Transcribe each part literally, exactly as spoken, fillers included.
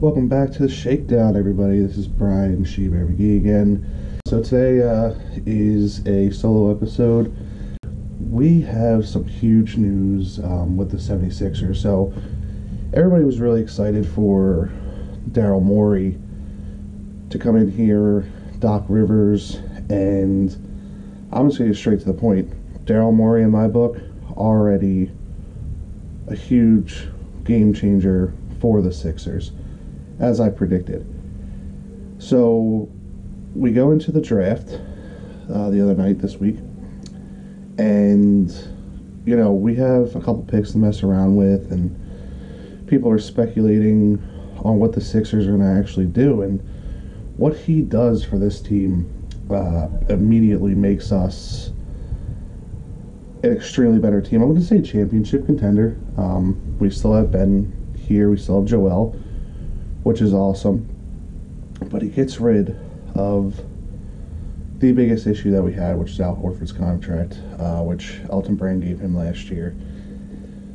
Welcome back to the Shakedown, everybody. This is Brian Sheever again. So today uh, is a solo episode. We have some huge news um, with the seventy-sixers. So everybody was really excited for Daryl Morey to come in here, Doc Rivers, and I'm just going to get straight to the point. Daryl Morey, in my book, already a huge game changer for the Sixers, as I predicted. So we go into the draft uh, the other night this week, and you know, we have a couple picks to mess around with, and people are speculating on what the Sixers are going to actually do, and what he does for this team uh, immediately makes us an extremely better team. I wouldn't say championship contender. Um, we still have Ben here. We still have Joel, which is awesome. But he gets rid of the biggest issue that we had, which is Al Horford's contract, uh, which Elton Brand gave him last year.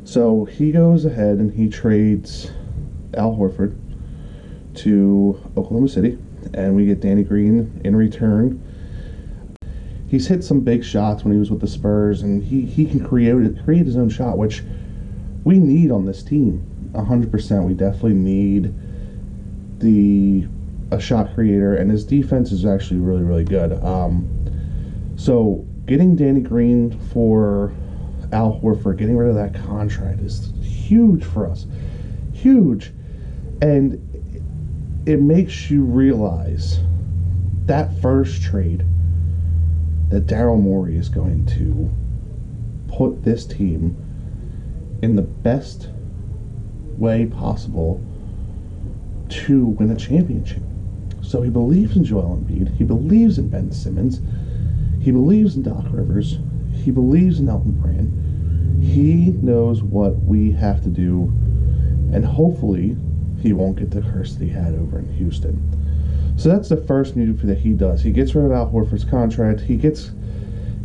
So he goes ahead and he trades Al Horford to Oklahoma City, and we get Danny Green in return. He's hit some big shots when he was with the Spurs, and he, he can create create his own shot, which we need on this team one hundred percent. We definitely need the a shot creator, and his defense is actually really, really good. Um, so getting Danny Green for Al Horford, getting rid of that contract is huge for us. Huge. And it makes you realize that first trade that Daryl Morey is going to put this team in the best way possible to win a championship. So he believes in Joel Embiid. He believes in Ben Simmons. He believes in Doc Rivers. He believes in Elton Brand. He knows what we have to do, and hopefully he won't get the curse that he had over in Houston. So that's the first move that he does. He gets rid of Al Horford's contract. He gets,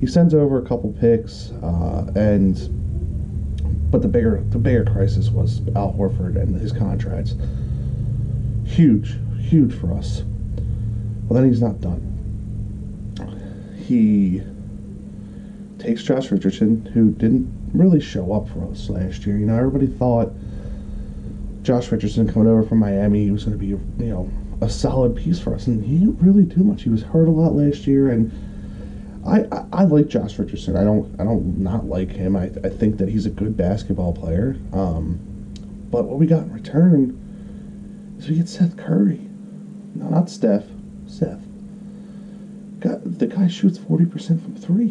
he sends over a couple picks, uh, and but the bigger the bigger crisis was Al Horford and his contracts. Huge, huge for us. Well, then he's not done. He takes Josh Richardson, who didn't really show up for us last year. You know, everybody thought Josh Richardson coming over from Miami, he was going to be, you know, a solid piece for us, and he didn't really do much. He was hurt a lot last year, and I, I, I like Josh Richardson. I don't I don't not like him. I, I think that he's a good basketball player. Um, but what we got in return is we get Seth Curry. No, not Steph. Seth. God, the guy shoots forty percent from three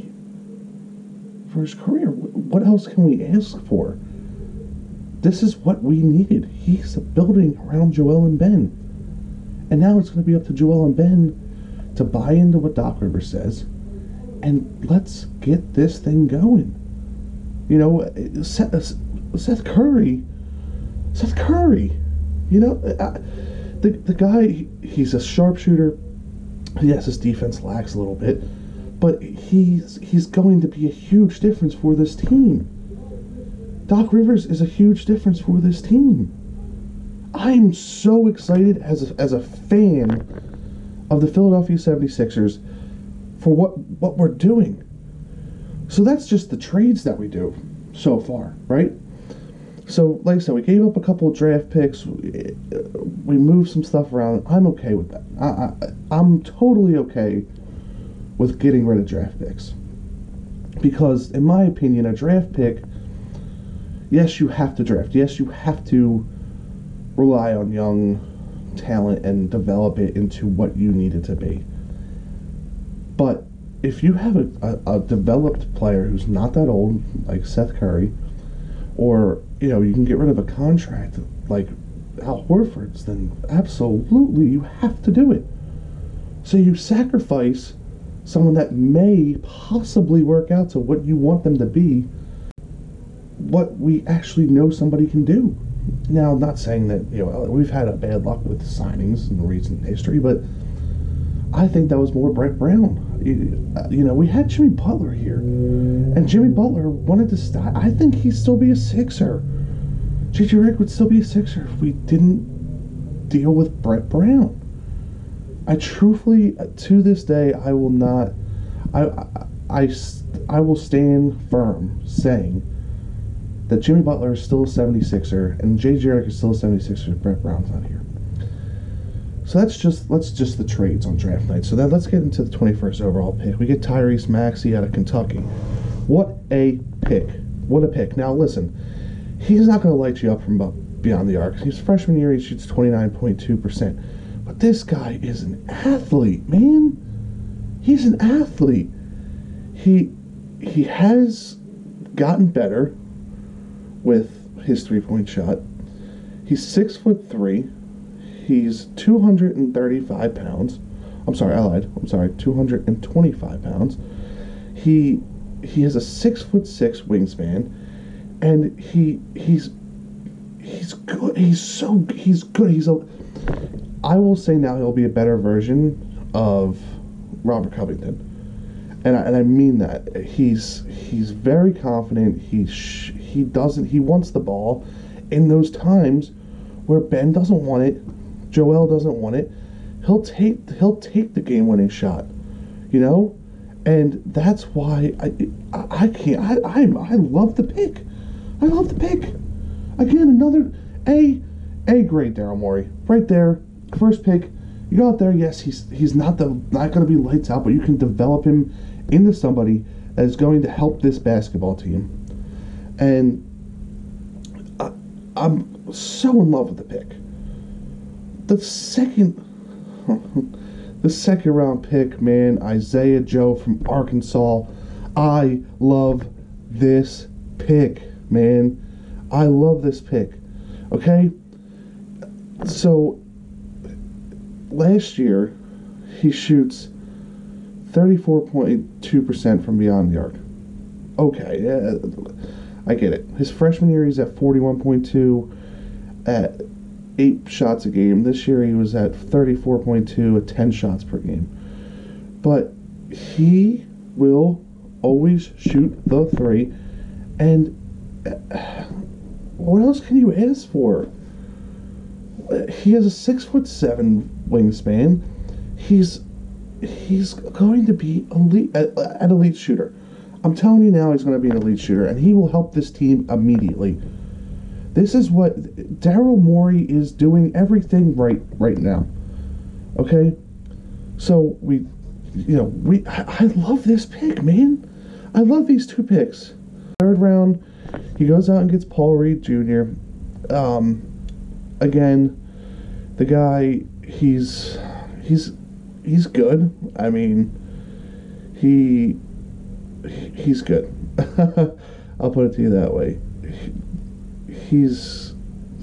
for his career. What else can we ask for? This is what we needed. He's building around Joel and Ben. And now it's going to be up to Joel and Ben to buy into what Doc Rivers says, and let's get this thing going. You know, Seth, Seth Curry, Seth Curry, you know, I, the, the guy, he's a sharpshooter. Yes, his defense lacks a little bit, but he's, he's going to be a huge difference for this team. Doc Rivers is a huge difference for this team. I'm so excited as a, as a fan of the Philadelphia seventy-sixers for what, what we're doing. So that's just the trades that we do so far, right? So, like I said, we gave up a couple of draft picks. We, we moved some stuff around. I'm okay with that. I, I, I'm totally okay with getting rid of draft picks. Because, in my opinion, a draft pick, yes, you have to draft. Yes, you have to rely on young talent and develop it into what you need it to be. But if you have a, a, a developed player who's not that old, like Seth Curry, or, you know, you can get rid of a contract like Al Horford's, then absolutely you have to do it. So you sacrifice someone that may possibly work out to what you want them to be, what we actually know somebody can do. Now, I'm not saying that, you know, we've had a bad luck with signings in recent history, but I think that was more Brett Brown. You know, we had Jimmy Butler here, and Jimmy Butler wanted to stop. I think he'd still be a Sixer. J J Redick would still be a Sixer if we didn't deal with Brett Brown. I truthfully, to this day, I will not, I, I, I, I will stand firm saying that Jimmy Butler is still a seventy-sixer and Jay Jerick is still a seventy-sixer if Brett Brown's not here. So that's just that's just the trades on draft night. So that, let's get into the twenty-first overall pick. We get Tyrese Maxey out of Kentucky. What a pick. What a pick. Now listen, he's not going to light you up from beyond the arc. His freshman year, he shoots twenty-nine point two percent. But this guy is an athlete, man. He's an athlete. He he has gotten better with his three-point shot. He's six foot three. He's two hundred thirty-five pounds. I'm sorry, I lied. I'm sorry, two hundred twenty-five pounds. He he has a six foot six wingspan, and he he's he's good. He's so he's good. He's a. I will say now he'll be a better version of Robert Covington, and I, and I mean that. He's he's very confident. He sh- he doesn't he wants the ball in those times where Ben doesn't want it. Joel doesn't want it. He'll take he'll take the game-winning shot, you know, and that's why I I, I can't I, I I love the pick, I love the pick. Again, another a a great Daryl Morey right there. First pick, you go out there. Yes, he's he's not the not going to be lights out, but you can develop him into somebody that is going to help this basketball team. And I, I'm so in love with the pick. The second, the second round pick, man, Isaiah Joe from Arkansas. I love this pick, man. I love this pick. Okay, so last year he shoots thirty-four point two percent from beyond the arc. Okay, yeah, I get it. His freshman year he's at forty-one point two. At eight shots a game. This year he was at thirty-four point two at ten shots per game. But he will always shoot the three. And what else can you ask for? He has a six foot seven wingspan. He's he's going to be elite, an elite shooter. I'm telling you now, he's going to be an elite shooter, and he will help this team immediately. This is what Daryl Morey is doing, everything right right now. Okay? So we you know, we I, I love this pick, man. I love these two picks. Third round, he goes out and gets Paul Reed Junior Um again, the guy he's he's he's good. I mean, he he's good. I'll put it to you that way. He, He's.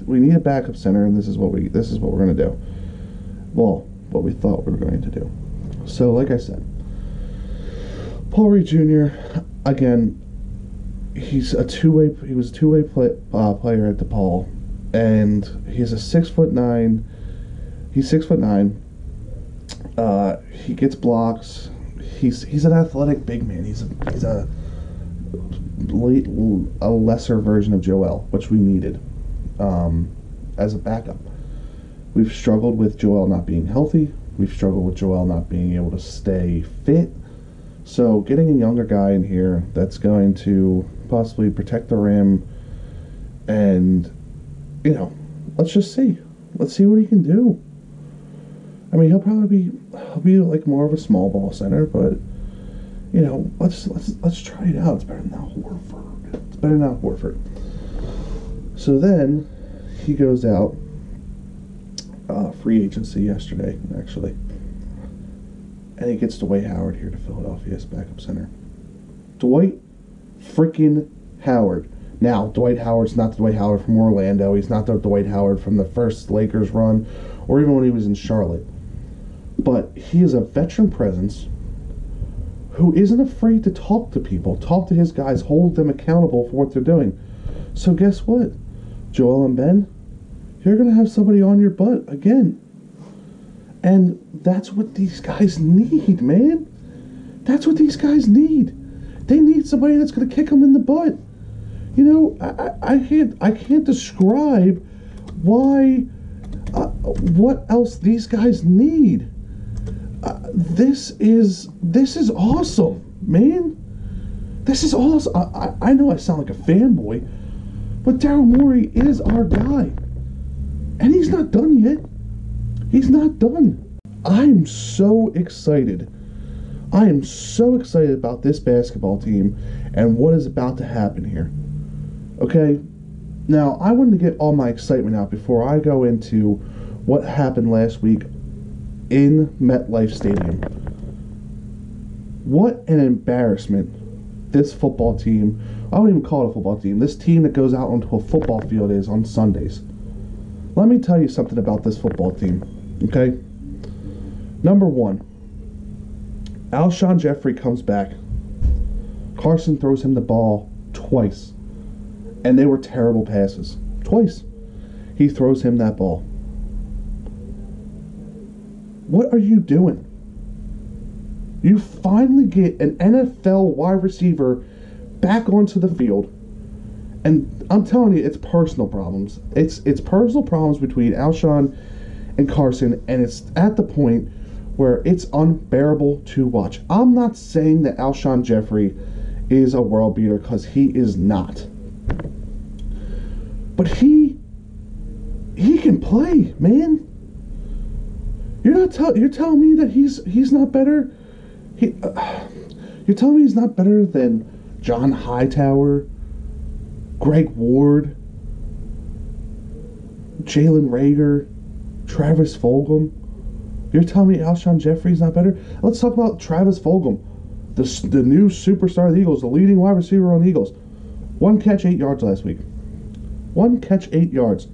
We need a backup center, and this is what we. This is what we're gonna do. Well, what we thought we were going to do. So, like I said, Paul Reed Junior Again, he's a two-way. He was a two-way play, uh, player at DePaul, and he's a six foot nine. He's six foot nine. Uh, he gets blocks. He's he's an athletic big man. He's a, he's a. Late, a lesser version of Joel, which we needed um, as a backup. We've struggled with Joel not being healthy. We've struggled with Joel not being able to stay fit. So getting a younger guy in here that's going to possibly protect the rim and, you know, let's just see. Let's see what he can do. I mean, he'll probably be, he'll be like more of a small ball center, but you know, let's let's let's try it out. It's better than Al Horford. It's better than Al Horford. So then he goes out. Uh, free agency yesterday, actually, and he gets Dwight Howard here to Philadelphia as backup center. Dwight freaking Howard. Now, Dwight Howard's not the Dwight Howard from Orlando. He's not the Dwight Howard from the first Lakers run, or even when he was in Charlotte. But he is a veteran presence who isn't afraid to talk to people, talk to his guys, hold them accountable for what they're doing. So guess what? Joel and Ben, you're going to have somebody on your butt again. And that's what these guys need, man. That's what these guys need. They need somebody that's going to kick them in the butt. You know, I, I, I can't I can't describe why uh, what else these guys need. Uh, this is this is awesome, man. This is awesome. I, I, I know I sound like a fanboy, but Daryl Morey is our guy. And he's not done yet. He's not done. I'm so excited. I am so excited about this basketball team and what is about to happen here. Okay? Now, I wanted to get all my excitement out before I go into what happened last week in MetLife Stadium. What an embarrassment. This football team, I wouldn't even call it a football team, this team that goes out onto a football field is on Sundays. Let me tell you something about this football team, okay? Number one, Alshon Jeffrey comes back. Carson throws him the ball twice. And they were terrible passes. Twice. He throws him that ball. What are you doing? You finally get an N F L wide receiver back onto the field. And I'm telling you, it's personal problems. It's it's personal problems between Alshon and Carson, and it's at the point where it's unbearable to watch. I'm not saying that Alshon Jeffrey is a world beater, because he is not. But he he can play, man. You're not tell you're telling me that he's he's not better. He uh, you're telling me he's not better than John Hightower, Greg Ward, Jalen Rager, Travis Fulgham. You're telling me Alshon Jeffrey's not better? Let's talk about Travis Fulgham, the, the new superstar of the Eagles, the leading wide receiver on the Eagles. One catch, eight yards last week. One catch, eight yards.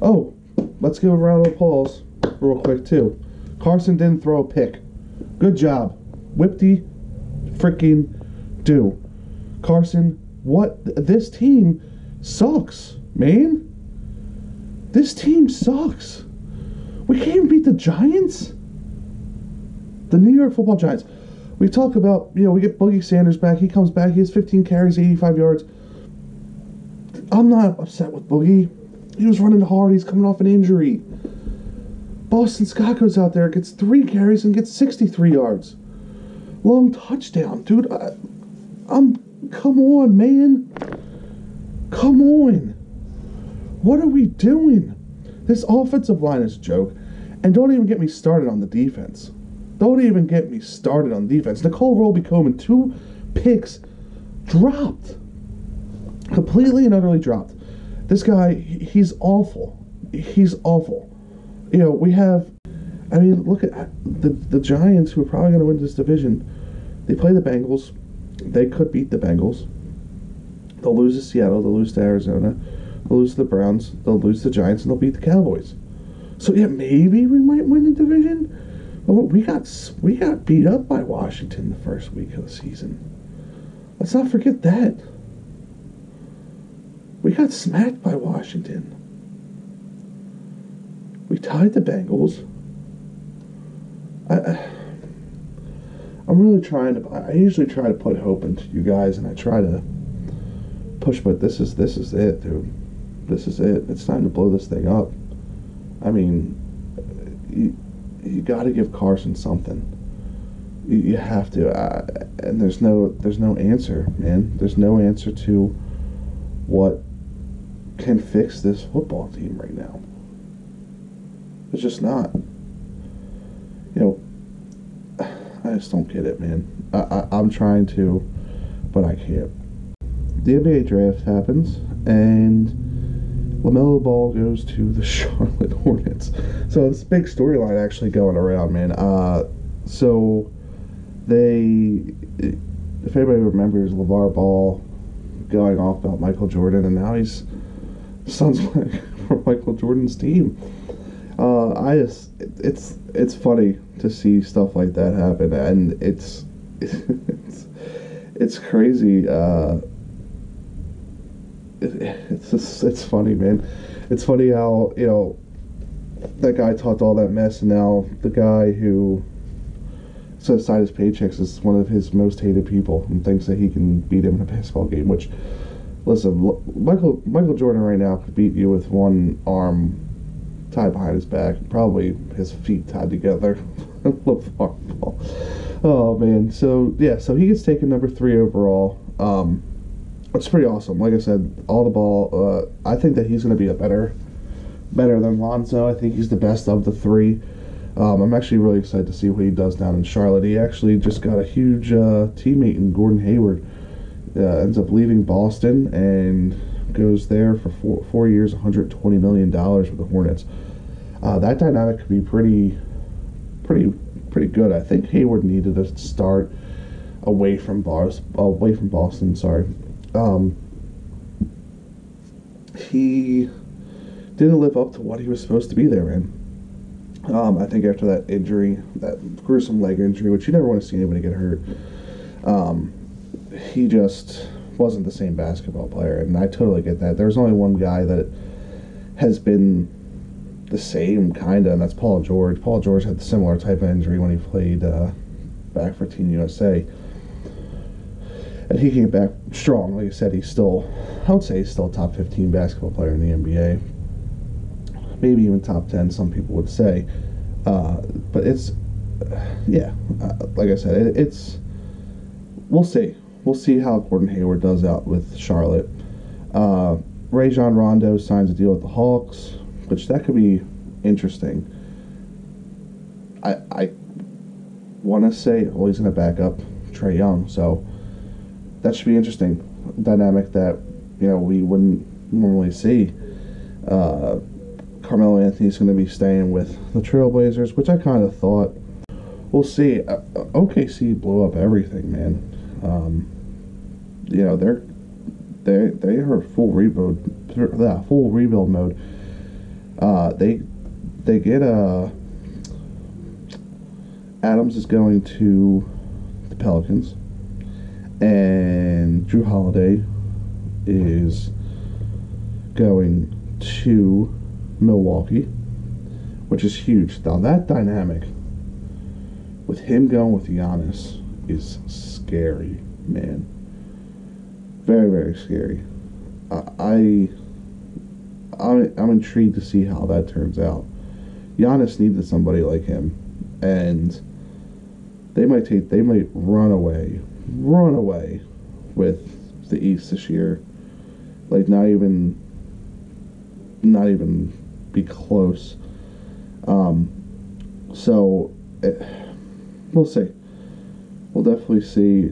Oh, let's give a round of applause real quick, too. Carson didn't throw a pick. Good job. Whipty freaking do. Carson, what? This team sucks, man. This team sucks. We can't even beat the Giants. The New York football Giants. We talk about, you know, we get Boogie Sanders back. He comes back. He has fifteen carries, eighty-five yards. I'm not upset with Boogie. He was running hard. He's coming off an injury. Boston Scott goes out there, gets three carries, and gets sixty-three yards. Long touchdown. Dude, I, I'm... Come on, man. Come on. What are we doing? This offensive line is a joke. And don't even get me started on the defense. Don't even get me started on defense. Nicole Roby-Coleman, two picks dropped. Completely and utterly dropped. This guy, he's awful. He's awful. You know, we have... I mean, look at the, the Giants, who are probably going to win this division. They play the Bengals. They could beat the Bengals. They'll lose to Seattle. They'll lose to Arizona. They'll lose to the Browns. They'll lose to the Giants, and they'll beat the Cowboys. So yeah, maybe we might win the division. But we got we got beat up by Washington the first week of the season. Let's not forget that. We got smacked by Washington. We tied the Bengals. I. I I'm really trying to, I usually try to put hope into you guys, and I try to push, but this is, this is it, dude. This is it. It's time to blow this thing up. I mean, you, you gotta give Carson something. You, you have to, uh, and there's no, there's no answer, man. There's no answer to what can fix this football team right now. It's just not, you know, I just don't get it, man. I, I, I'm trying to, but I can't. The N B A draft happens, and LaMelo Ball goes to the Charlotte Hornets. So it's a big storyline actually going around, man. Uh, so they, if anybody remembers LeVar Ball going off about Michael Jordan, and now he's son's playing for Michael Jordan's team. Uh, I just, it's it's funny to see stuff like that happen, and it's it's, it's crazy. Uh, it, it's just, it's funny, man. It's funny how, you know, that guy talked all that mess, and now the guy who set aside his paychecks is one of his most hated people, and thinks that he can beat him in a basketball game. Which, listen, Michael Michael Jordan right now could beat you with one arm. tie behind his back, probably his feet tied together. I love football. Oh, man. So, yeah, so he gets taken number three overall. Um, it's pretty awesome. Like I said, all the ball. Uh, I think that he's going to be a better better than Lonzo. I think he's the best of the three. Um, I'm actually really excited to see what he does down in Charlotte. He actually just got a huge uh, teammate in Gordon Hayward. Uh, ends up leaving Boston and goes there for four, four years, one hundred twenty million dollars with the Hornets. Uh, that dynamic could be pretty, pretty, pretty good. I think Hayward needed a start away from Boston. Away from Boston, sorry. Um, he didn't live up to what he was supposed to be there in. Um, I think after that injury, that gruesome leg injury, which you never want to see anybody get hurt, um, he just wasn't the same basketball player, and I totally get that. There's only one guy that has been the same, kind of, and that's Paul George. Paul George had the similar type of injury when he played uh, back for Team U S A. And he came back strong. Like I said, he's still, I would say he's still a top fifteen basketball player in the N B A. Maybe even top ten, some people would say. Uh, but it's, yeah, uh, like I said, it, it's, we'll see. We'll see how Gordon Hayward does out with Charlotte. Uh, Rajon Rondo signs a deal with the Hawks, which that could be interesting. I I want to say, well, he's going to back up Trae Young, so that should be interesting. Dynamic that, you know, we wouldn't normally see. Uh, Carmelo Anthony's going to be staying with the Trailblazers, which I kind of thought. We'll see. Uh, O K C blew up everything, man. Um, you know, they're they they are full rebuild, yeah, full rebuild mode. Uh, they they get a Adams is going to the Pelicans, and Drew Holiday is going to Milwaukee, which is huge. Now that dynamic with him going with Giannis is scary, man. Very, very scary. I, I, I'm, I'm intrigued to see how that turns out. Giannis needed somebody like him, and they might take, they might run away, run away with the East this year. Like not even, not even be close. Um, so it, we'll see. We'll definitely see.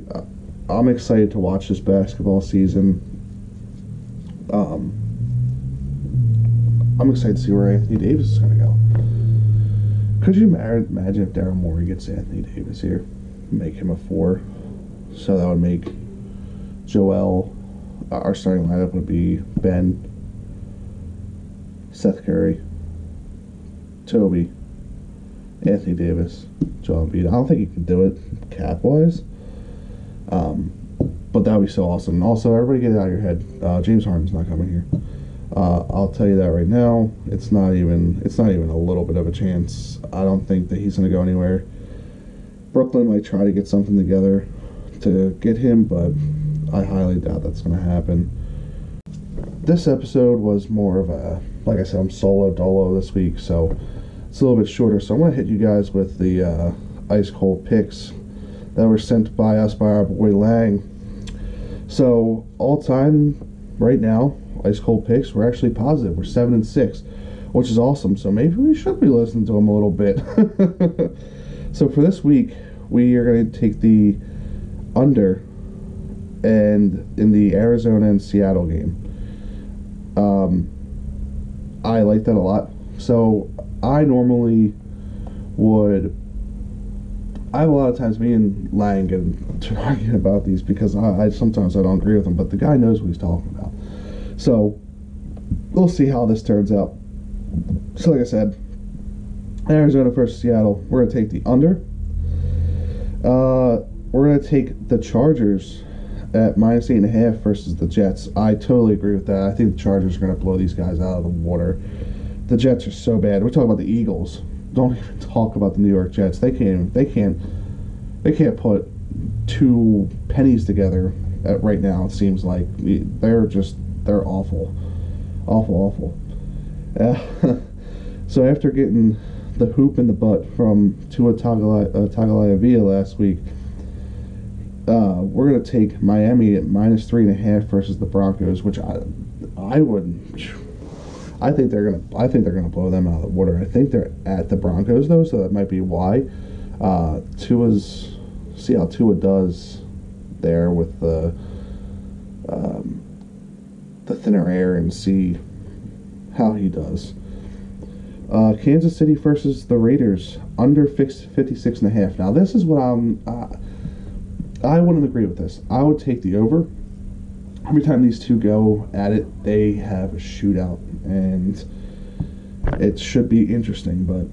I'm excited to watch this basketball season. Um, I'm excited to see where Anthony Davis is going to go. Could you imagine if Daryl Morey gets Anthony Davis here? Make him a four. So that would make Joel, our starting lineup would be Ben, Seth Curry, Toby, Anthony Davis, Joel Embiid. I don't think he can do it cap-wise. Um, but that would be so awesome. And also, everybody get it out of your head. Uh, James Harden's not coming here. Uh, I'll tell you that right now. It's not even It's not even a little bit of a chance. I don't think that he's going to go anywhere. Brooklyn might try to get something together to get him, but I highly doubt that's going to happen. This episode was more of a... Like I said, I'm solo dolo this week, so... It's a little bit shorter, so I'm going to hit you guys with the uh, ice cold picks that were sent by us by our boy Lang. So, all time, right now, ice cold picks, we're actually positive. We're seven and six, which is awesome, so maybe we should be listening to them a little bit. So, for this week, we are going to take the under and in the Arizona and Seattle game. Um, I like that a lot. So... I normally would, I have a lot of times me and Lang get arguing about these because I, I sometimes I don't agree with him, but the guy knows what he's talking about. So, we'll see how this turns out. So like I said, Arizona versus Seattle, we're going to take the under. Uh, we're going to take the Chargers at minus eight and a half versus the Jets. I totally agree with that. I think the Chargers are going to blow these guys out of the water. The Jets are so bad. We're talking about the Eagles. Don't even talk about the New York Jets. They can't. They can't. They can't put two pennies together at right now. It seems like they're just. They're awful, awful, awful. Uh, So after getting the hoop in the butt from Tua Tagovailoa last week, uh, we're going to take Miami at minus three and a half versus the Broncos, which I, I wouldn't. I think they're going to. I think they're going to blow them out of the water. I think they're at the Broncos though, so that might be why. Uh, Tua's see how Tua does there with the um, the thinner air and see how he does. Uh, Kansas City versus the Raiders under fifty-six and a half. Now this is what I'm. Uh, I wouldn't agree with this. I would take the over. Every time these two go at it, they have a shootout, and it should be interesting. But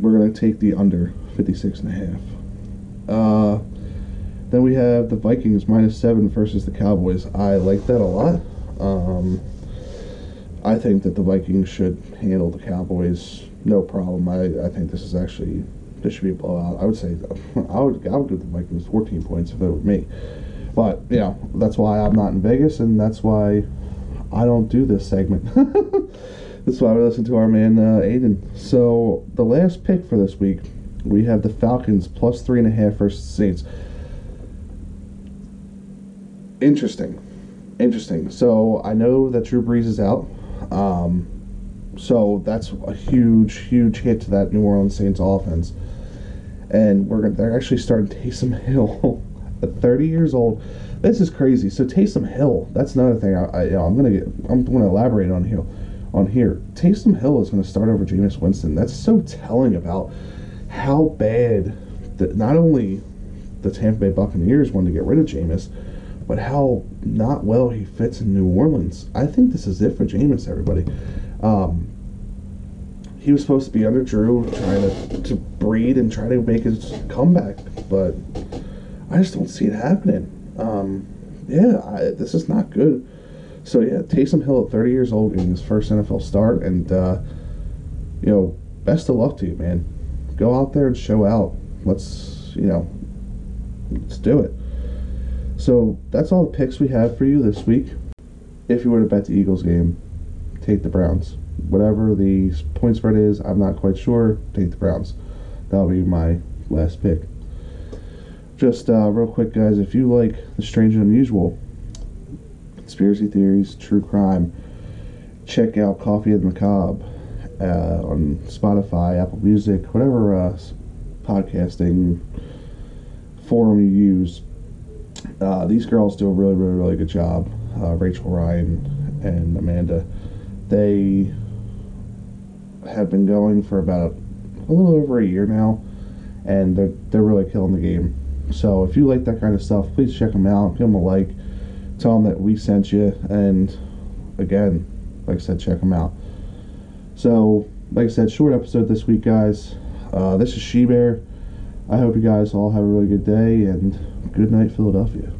we're gonna take the under fifty-six and a half. Uh, then we have the Vikings minus seven versus the Cowboys. I like that a lot. Um, I think that the Vikings should handle the Cowboys no problem. I, I think this is actually, this should be a blowout. I would say, I would I would give the Vikings fourteen points if it were me. But, you know, that's why I'm not in Vegas, and that's why I don't do this segment. That's why we listen to our man uh, Aiden. So, the last pick for this week, we have the Falcons plus three and a half versus the Saints. Interesting. Interesting. So, I know that Drew Brees is out. Um, so that's a huge, huge hit to that New Orleans Saints offense, and we're gonna, they're actually starting Taysom Hill at thirty years old. This is crazy. So Taysom Hill, that's another thing. I, I you know, I'm gonna get, I'm gonna elaborate on Hill, on here. Taysom Hill is gonna start over Jameis Winston. That's so telling about how bad that not only the Tampa Bay Buccaneers wanted to get rid of Jameis, but how not well he fits in New Orleans. I think this is it for Jameis, everybody. Um, he was supposed to be under Drew, trying to, to breed and try to make his comeback, but I just don't see it happening. Um, yeah, I, this is not good. So, yeah, Taysom Hill at thirty years old in his first N F L start, and, uh, you know, best of luck to you, man. Go out there and show out. Let's, you know, let's do it. So that's all the picks we have for you this week. If you were to bet the Eagles game, take the Browns. Whatever the point spread is, I'm not quite sure, take the Browns. That'll be my last pick. Just uh, real quick, guys, if you like The Strange and Unusual, conspiracy theories, true crime, check out Coffee and Macabre uh, on Spotify, Apple Music, whatever uh, podcasting forum you use. Uh, these girls do a really, really, really good job. Uh, Rachel Ryan and Amanda. They have been going for about a little over a year now, and they're, they're really killing the game. So if you like that kind of stuff, please check them out. Give them a like. Tell them that we sent you. And again, like I said, check them out. So, like I said, short episode this week, guys. Uh, this is She Bear. I hope you guys all have a really good day, and good night, Philadelphia.